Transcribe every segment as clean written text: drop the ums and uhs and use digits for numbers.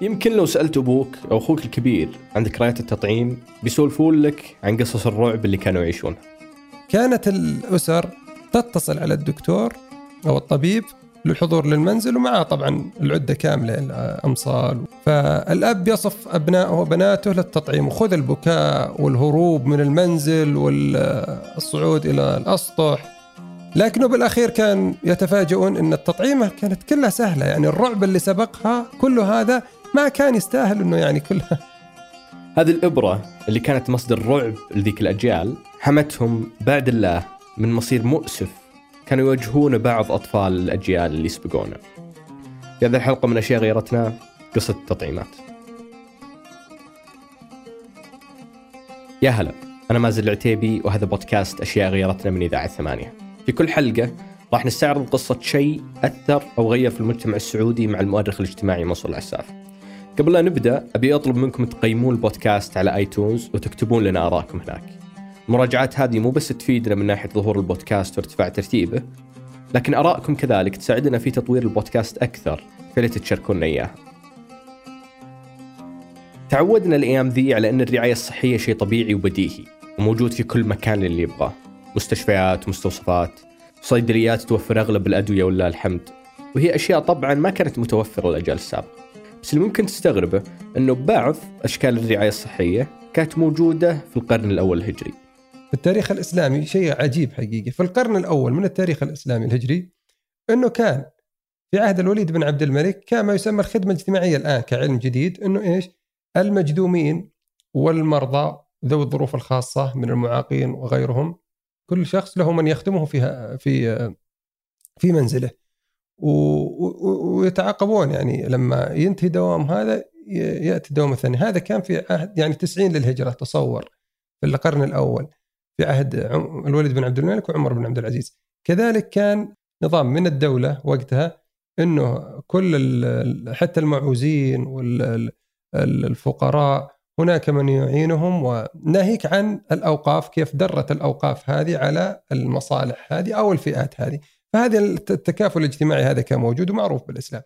يمكن لو سألت أبوك أو أخوك الكبير عن ذكريات التطعيم بيسولفون لك عن قصص الرعب اللي كانوا يعيشونها. كانت الأسر تتصل على الدكتور أو الطبيب للحضور للمنزل، ومعه طبعا العدة كاملة الأمصال. فالأب يصف أبنائه وبناته للتطعيم، وخذ البكاء والهروب من المنزل والصعود إلى الأسطح، لكنه بالأخير كان يتفاجئون أن التطعيمة كانت كلها سهلة، يعني الرعب اللي سبقها كله هذا ما كان يستاهل أنه يعني كلها. هذه الإبرة اللي كانت مصدر رعب لذيك الأجيال حمتهم بعد الله من مصير مؤسف كانوا يواجهون بعض أطفال الأجيال اللي يسبقونه. في هذه الحلقة من أشياء غيرتنا قصة التطعيمات. يا هلا، أنا مازل العتيبي وهذا بودكاست أشياء غيرتنا من إذاعة 8. في كل حلقة راح نستعرض قصة شيء أثر أو غير في المجتمع السعودي مع المؤرخ الاجتماعي نصر العساف. قبل لا نبدأ أبي أطلب منكم تقيمون البودكاست على آيتونز وتكتبون لنا آراءكم هناك. المراجعات هذه مو بس تفيدنا من ناحية ظهور البودكاست وارتفاع ترتيبه، لكن آراءكم كذلك تساعدنا في تطوير البودكاست أكثر، فلا تشاركونا إياها. تعودنا الأيام ذي على أن الرعاية الصحية شيء طبيعي وبديهي وموجود في كل مكان اللي يبغاه، مستشفيات ومستوصفات، صيدليات توفر أغلب الأدوية ولله الحمد، وهي أشياء طبعا ما كانت متوفرة الأجيال السابقة. بس اللي ممكن تستغربه أنه بعض أشكال الرعاية الصحية كانت موجودة في القرن الأول الهجري. في التاريخ الإسلامي شيء عجيب حقيقي، في القرن الأول من التاريخ الإسلامي الهجري، أنه كان في عهد الوليد بن عبد الملك كان ما يسمى الخدمة الاجتماعية الآن كعلم جديد، أنه إيش المجدومين والمرضى ذوي الظروف الخاصة من المعاقين وغيرهم، كل شخص له من يخدمه في منزله، ويتعاقبون يعني لما ينتهي دوام هذا يأتي دوام الثاني. هذا كان في عهد يعني 90 للهجرة، تصور، في القرن الأول في عهد الوليد بن عبد الملك وعمر بن عبد العزيز. كذلك كان نظام من الدولة وقتها أنه كل حتى المعوزين والفقراء هناك من يعينهم، وناهيك عن الأوقاف، كيف درت الأوقاف هذه على المصالح هذه أو الفئات هذه. فهذا التكافل الاجتماعي هذا كان موجود ومعروف بالإسلام.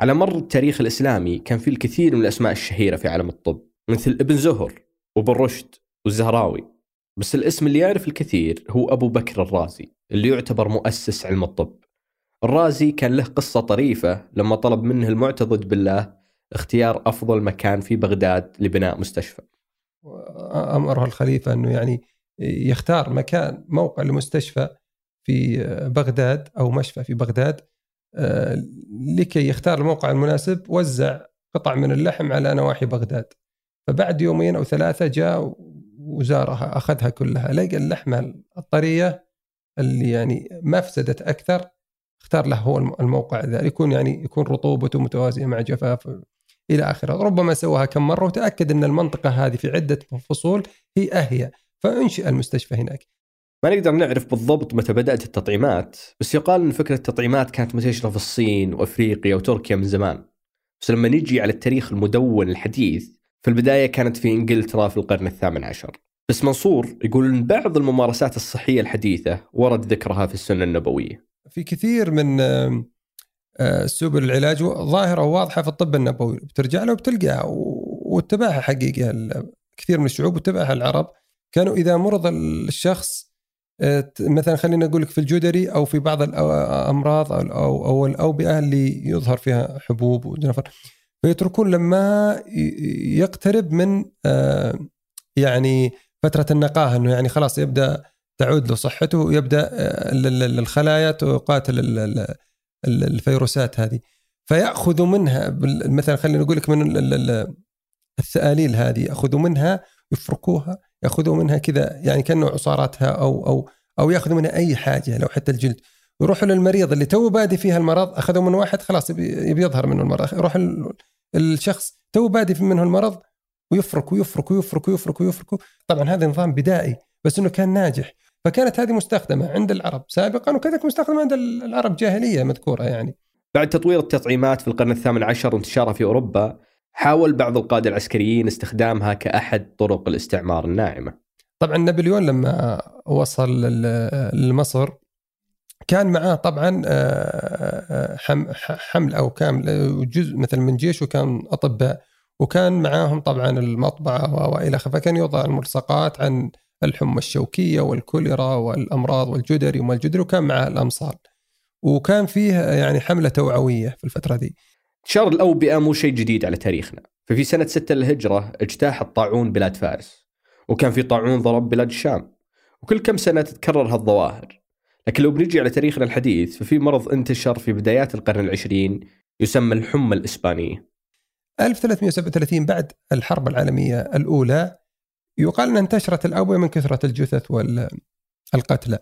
على مر التاريخ الإسلامي كان في الكثير من الأسماء الشهيرة في عالم الطب، مثل ابن زهر وابن رشد والزهراوي، بس الاسم اللي يعرف الكثير هو أبو بكر الرازي اللي يعتبر مؤسس علم الطب. الرازي كان له قصة طريفة لما طلب منه المعتضد بالله اختيار أفضل مكان في بغداد لبناء مستشفى. أمره الخليفة أنه يعني يختار مكان موقع لمستشفى في بغداد أو مشفى في بغداد، لكي يختار الموقع المناسب. وزع قطع من اللحم على نواحي بغداد، فبعد يومين أو ثلاثة جاء وزارها أخذها كلها، لقى اللحمة الطرية اللي يعني ما فسدت أكثر اختار له هو الموقع ذا، يكون رطوبته متوازية مع جفاف إلى آخره. ربما سواها كم مرة وتأكد أن المنطقة هذه في عدة فصول هي أهية، فأنشئ المستشفى هناك. ما نقدر نعرف بالضبط متى بدأت التطعيمات، بس يقال أن فكرة التطعيمات كانت منتشرة في الصين وأفريقيا وتركيا من زمان، بس لما نجي على التاريخ المدون الحديث في البداية كانت في إنجلترا في القرن الثامن عشر. بس منصور يقول أن بعض الممارسات الصحية الحديثة ورد ذكرها في السنة النبوية. في كثير من سبل العلاج ظاهرة واضحة في الطب النبوي، بترجع له وبتلقاها واتباعها حقيقة كثير من الشعوب، واتباعها العرب. كانوا إذا مرض الشخص مثلا خلينا نقول لك في الجدري أو في بعض الأمراض أو الأوبئة اللي يظهر فيها حبوب وجنفر، فيتركون لما يقترب من يعني فترة النقاهة، أنه يعني خلاص يبدأ تعود له صحته ويبدأ الخلايا تقاتل الفيروسات هذه، فيأخذ منها مثلا خلينا نقول لك من الثآليل هذه، يأخذوا منها يفركوها، يأخذوا منها كذا يعني كأنه عصاراتها أو يأخذوا منها أي حاجة لو حتى الجلد، يروحوا للمريض اللي تو بادي فيها المرض، أخذوا من واحد خلاص يبي يظهر منه المرض، يروح الشخص تو بادي منه المرض ويفرك ويفرك ويفرك ويفرك ويفرك. طبعا هذا نظام بدائي بس إنه كان ناجح، فكانت هذه مستخدمة عند العرب سابقا، وكذلك مستخدمة عند العرب جاهلية مذكورة. يعني بعد تطوير التطعيمات في القرن الثامن عشر وانتشارها في أوروبا، حاول بعض القادة العسكريين استخدامها كأحد طرق الاستعمار الناعمة. طبعا نابليون لما وصل لمصر كان معاه طبعا حمل أو كامل جزء مثل من جيش، وكان أطباء، وكان معاهم طبعا المطبعة وإلى آخره، فكان يوضع الملصقات عن الحمى الشوكية والكوليرا والأمراض والجدري وما الجدري، وكان معاه الأمصال، وكان فيه يعني حملة توعوية في الفترة دي. انتشار الأوبئة مو شيء جديد على تاريخنا، ففي سنة 6 للهجرة اجتاح الطاعون بلاد فارس، وكان في طاعون ضرب بلاد الشام، وكل كم سنة تتكرر هالظواهر. لكن لو بنيجي على تاريخنا الحديث، ففي مرض انتشر في بدايات القرن العشرين يسمى الحمى الاسبانية. 1337 بعد الحرب العالمية الأولى يقال أن انتشرت الأوبئة من كثرة الجثث والقتلى،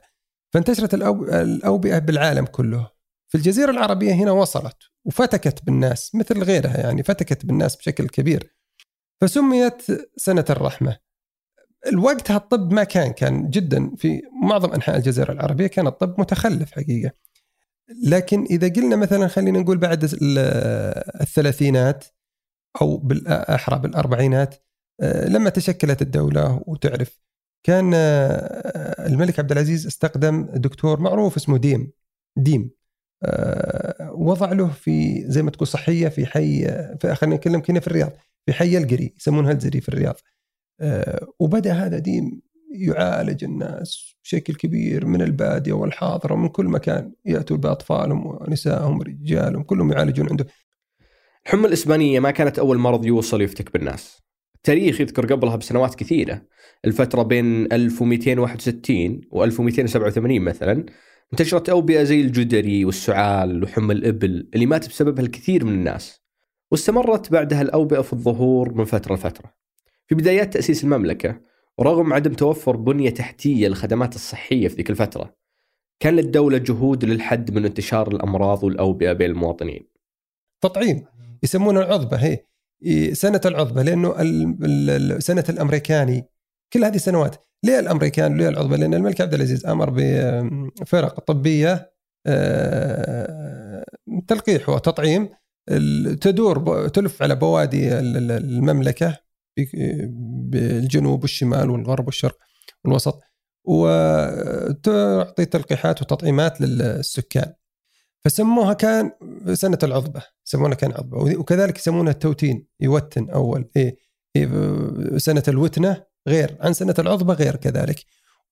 فانتشرت الأوبئة بالعالم كله. في الجزيرة العربية هنا وصلت وفتكت بالناس مثل غيرها، يعني فتكت بالناس بشكل كبير، فسميت سنة الرحمة. الوقت الطب ما كان جدا في معظم أنحاء الجزيرة العربية كان الطب متخلف حقيقة. لكن إذا قلنا مثلا خلينا نقول بعد الثلاثينات أو بالأحرى بالأربعينات، لما تشكلت الدولة وتعرف، كان الملك عبد العزيز استخدم دكتور معروف اسمه ديم، وضع له في زي ما تقول صحية في حي، خلينا نتكلم كنا في الرياض، في حي القري يسمونها الزري في الرياض. وبدأ هذا ديم يعالج الناس بشكل كبير من البادية والحاضرة ومن كل مكان، يأتوا بأطفالهم ونسائهم ورجالهم كلهم يعالجون عنده. الحمى الإسبانية ما كانت أول مرض يوصل يفتك بالناس، التاريخ يذكر قبلها بسنوات كثيرة. الفترة بين 1261 و 1287 مثلا انتشرت أوبئة زي الجدري والسعال وحمى الإبل اللي مات بسببها الكثير من الناس، واستمرت بعدها الأوبئة في الظهور من فترة لفترة. في بدايات تأسيس المملكة، ورغم عدم توفر بنية تحتية للخدمات الصحية في ذيك الفترة، كان للدولة جهود للحد من انتشار الأمراض والأوبئة بين المواطنين. تطعيم يسمونه العضبة، هي سنة العضبة، لأنه سنة الأمريكاني. كل هذه السنوات ليه الأمريكان وليه العضبة؟ لأن الملك عبد العزيز أمر بفرق طبية تلقيح وتطعيم تدور تلف على بوادي المملكة بالجنوب والشمال والغرب والشرق والوسط، وتعطي تلقيحات وتطعيمات للسكان، فسموها كان سنة العضبة، سمونا كان عضبة. وكذلك يسمونها التوتين، يوتن أول سنة الوتنة غير عن سنة العضبة غير كذلك.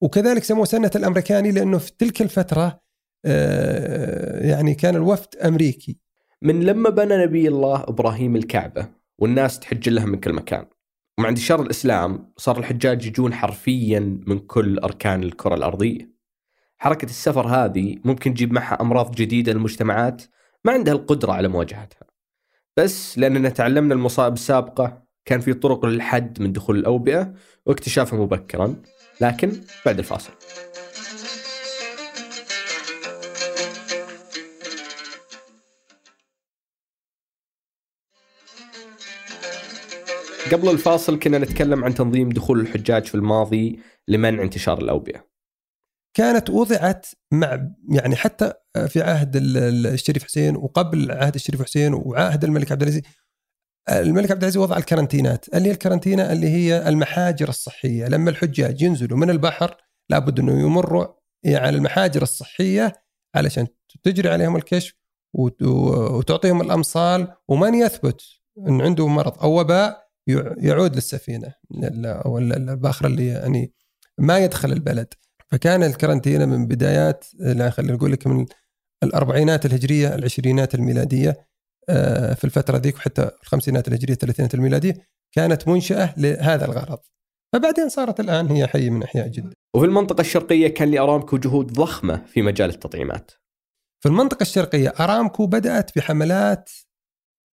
وكذلك سموه سنة الأمريكاني لأنه في تلك الفترة يعني كان الوفد أمريكي. من لما بنى نبي الله إبراهيم الكعبة والناس تحج لها من كل مكان، ومع انتشار الإسلام صار الحجاج يجون حرفيا من كل أركان الكرة الأرضية. حركة السفر هذه ممكن تجيب معها أمراض جديدة للمجتمعات ما عندها القدرة على مواجهتها، بس لأننا تعلمنا المصائب السابقة كان في طرق للحد من دخول الأوبئة واكتشافها مبكرا، لكن بعد الفاصل. قبل الفاصل كنا نتكلم عن تنظيم دخول الحجاج في الماضي لمنع انتشار الأوبئة. كانت وضعت مع يعني حتى في عهد الشريف حسين وقبل عهد الشريف حسين وعهد الملك عبد العزيز. الملك عبد العزيز وضع الكارنتينات، اللي هي الكارنتينة اللي هي المحاجر الصحية، لما الحجاج ينزلوا من البحر لابد أنه يمروا على المحاجر الصحية علشان تجري عليهم الكشف وتعطيهم الأمصال، ومن يثبت أن عنده مرض أو وباء يعود للسفينة أو الباخرة اللي يعني ما يدخل البلد. فكان الكارنتينا من بدايات خلينا نقول لك من الأربعينات الهجرية العشرينات الميلادية في الفترة ذيك، وحتى الخمسينات الهجرية الثلاثينات الميلادية كانت منشأة لهذا الغرض، فبعدين صارت الآن هي حي من أحياء جدة. وفي المنطقة الشرقية كان لأرامكو جهود ضخمة في مجال التطعيمات. في المنطقة الشرقية أرامكو بدأت بحملات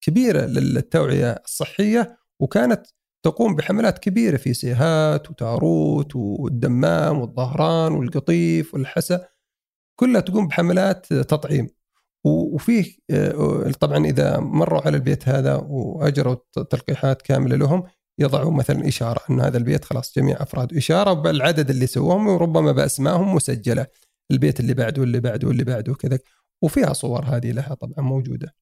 كبيرة للتوعية الصحية، وكانت تقوم بحملات كبيرة في سيهات وتاروت والدمام والظهران والقطيف والحسا، كلها تقوم بحملات تطعيم. وفيه طبعا إذا مروا على البيت هذا وأجروا تلقيحات كاملة لهم يضعوا مثلا إشارة أن هذا البيت خلاص جميع أفراد، إشارة بالعدد اللي سووهم وربما بأسمائهم مسجلة، البيت اللي بعده واللي بعده واللي بعده كذا، وفيها صور هذه لها طبعا موجودة.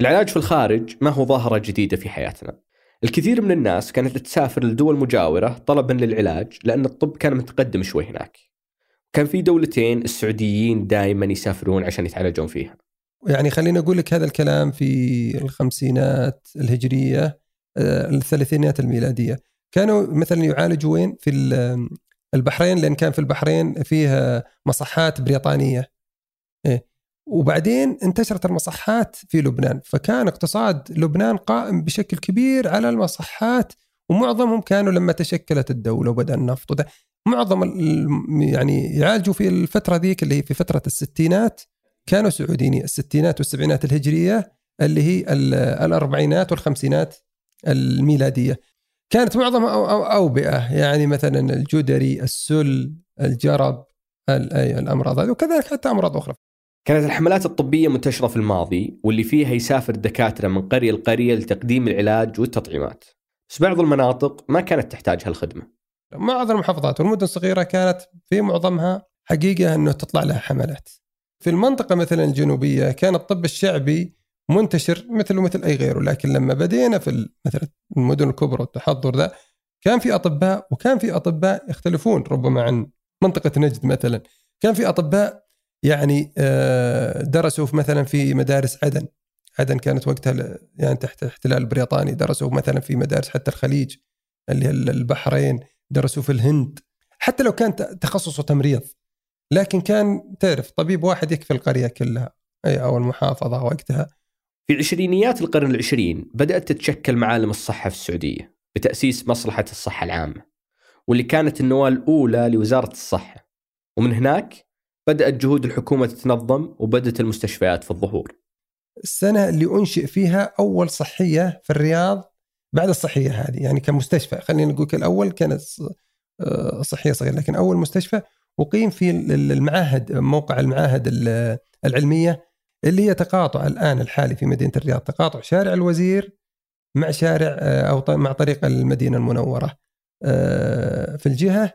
العلاج في الخارج ما هو ظاهرة جديدة في حياتنا، الكثير من الناس كانت تسافر لدول مجاورة طلبا للعلاج لأن الطب كان متقدم شوي هناك. كان في دولتين السعوديين دائما يسافرون عشان يتعالجون فيها. يعني خليني أقول لك هذا الكلام في الخمسينات الهجرية الثلاثينات الميلادية، كانوا مثلا يعالجوا وين؟ في البحرين، لأن كان في البحرين فيها مصحات بريطانية، وبعدين انتشرت المصحات في لبنان، فكان اقتصاد لبنان قائم بشكل كبير على المصحات، ومعظمهم كانوا لما تشكلت الدولة وبدأ النفط وده معظم يعني يعالجوا في الفترة ذيك اللي هي في فترة الستينات كانوا سعوديين، الستينات والسبعينات الهجرية اللي هي الأربعينات والخمسينات الميلادية، كانت معظم أوبئة يعني مثلا الجدري، السل، الجرب، الأمراض هذه، وكذلك حتى أمراض أخرى. كانت الحملات الطبية منتشرة في الماضي واللي فيها يسافر دكاترة من قرية لقرية لتقديم العلاج والتطعيمات، بس بعض المناطق ما كانت تحتاج هالخدمة. معظم المحافظات والمدن الصغيرة كانت في معظمها حقيقة أنه تطلع لها حملات. في المنطقة مثلا الجنوبية كان الطب الشعبي منتشر مثل أي غيره، لكن لما بدينا في مثلا المدن الكبرى والتحضر ذا كان في أطباء، وكان في أطباء يختلفون ربما عن منطقة نجد مثلا، كان في أطباء يعني درسوا مثلا في مدارس عدن، عدن كانت وقتها يعني تحت الاحتلال البريطاني، درسوا مثلا في مدارس حتى الخليج اللي البحرين، درسوا في الهند، حتى لو كان تخصصه تمريض لكن كان تعرف طبيب واحد يكفي القرية كلها أو المحافظة وقتها. في عشرينيات القرن العشرين بدأت تتشكل معالم الصحة في السعودية بتأسيس مصلحة الصحة العامة، واللي كانت النواة الأولى لوزارة الصحة، ومن هناك بدأت جهود الحكومة تتنظم وبدأت المستشفيات في الظهور. السنة اللي أنشئ فيها أول صحية في الرياض بعد الصحية هذه، يعني كمستشفى خلينا نقول الأول كانت صحية صغيرة، لكن أول مستشفى وقيم في المعاهد، موقع المعاهد العلمية اللي هي تقاطع الآن الحالي في مدينة الرياض، تقاطع شارع الوزير مع شارع أو مع طريق المدينة المنورة في الجهة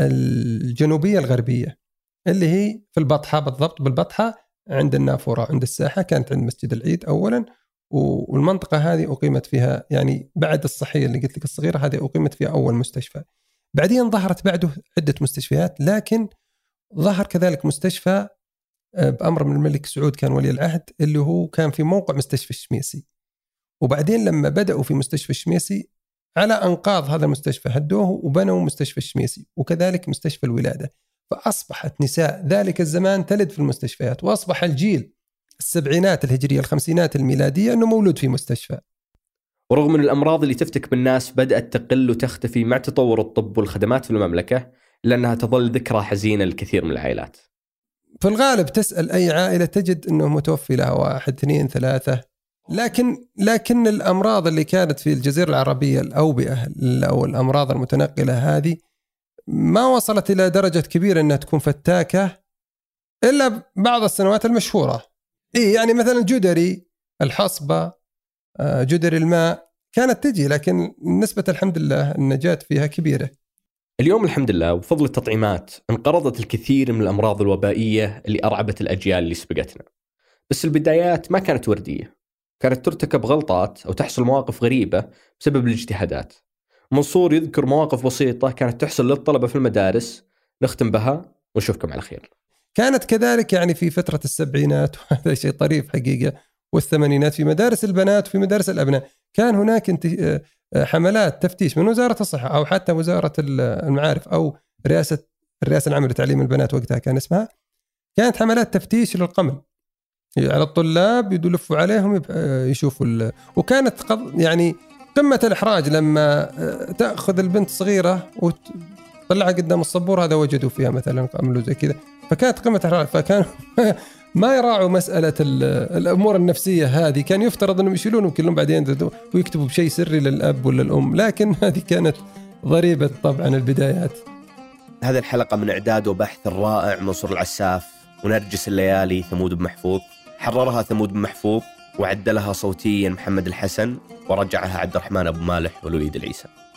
الجنوبية الغربية اللي هي في البطحة، بالضبط بالبطحة عند النافورة عند الساحة، كانت عند مسجد العيد أولا، والمنطقة هذه أقيمت فيها يعني بعد الصحية اللي قلت لك الصغيرة هذه أقيمت فيها أول مستشفى. بعدين ظهرت بعده عدة مستشفيات، لكن ظهر كذلك مستشفى بأمر من الملك سعود كان ولي العهد اللي هو كان في موقع مستشفى الشميسي، وبعدين لما بدأوا في مستشفى الشميسي على أنقاض هذا المستشفى هدوه وبنوا مستشفى الشميسي وكذلك مستشفى الولادة، فأصبحت نساء ذلك الزمان تلد في المستشفيات، وأصبح الجيل السبعينات الهجرية الخمسينات الميلادية أنه مولود في مستشفى. ورغم أن الأمراض اللي تفتك بالناس بدأت تقل وتختفي مع تطور الطب والخدمات في المملكة، لأنها تظل ذكرى حزينة للكثير من العائلات. في الغالب تسأل أي عائلة تجد أنه متوفي لها 1 2 3، لكن الأمراض اللي كانت في الجزيرة العربية الأوبئة أو الأمراض المتنقلة هذه ما وصلت إلى درجة كبيرة أنها تكون فتاكة إلا بعض السنوات المشهورة. إيه يعني مثلا جدري الحصبة، جدري الماء كانت تجي، لكن نسبة الحمد لله النجاة فيها كبيرة. اليوم الحمد لله وبفضل التطعيمات انقرضت الكثير من الأمراض الوبائية اللي أرعبت الأجيال اللي سبقتنا، بس البدايات ما كانت وردية، كانت ترتكب غلطات أو تحصل مواقف غريبة بسبب الاجتهادات. منصور يذكر مواقف بسيطة كانت تحصل للطلبة في المدارس، نختم بها ونشوفكم على خير. كانت كذلك يعني في فترة السبعينات، وهذا شيء طريف حقيقة، والثمانينات في مدارس البنات وفي مدارس الأبناء كان هناك حملات تفتيش من وزارة الصحة أو حتى وزارة المعارف أو الرئاسة العامة لتعليم البنات وقتها كان اسمها، كانت حملات تفتيش للقمل على الطلاب، يدلفوا عليهم يشوفوا وكانت يعني قمة الإحراج لما تأخذ البنت صغيرة وتطلعها قدام الصبور، هذا وجدوا فيها مثلا قمل وزي كذا، فكانت قمة إحراج، فكان ما يراعوا مسألة الأمور النفسية هذه، كان يفترض أنهم يشيلونهم كلهم بعدين ويكتبوا بشيء سري للأب ولا الأم، لكن هذه كانت ضريبة طبعا البدايات. هذه الحلقة من إعداد وبحث الرائع نصر العساف ونرجس الليالي ثمود بن محفوظ، حررها ثمود بن محفوظ وعدلها صوتيا محمد الحسن، ورجعها عبد الرحمن أبو مالح والوليد العيسى.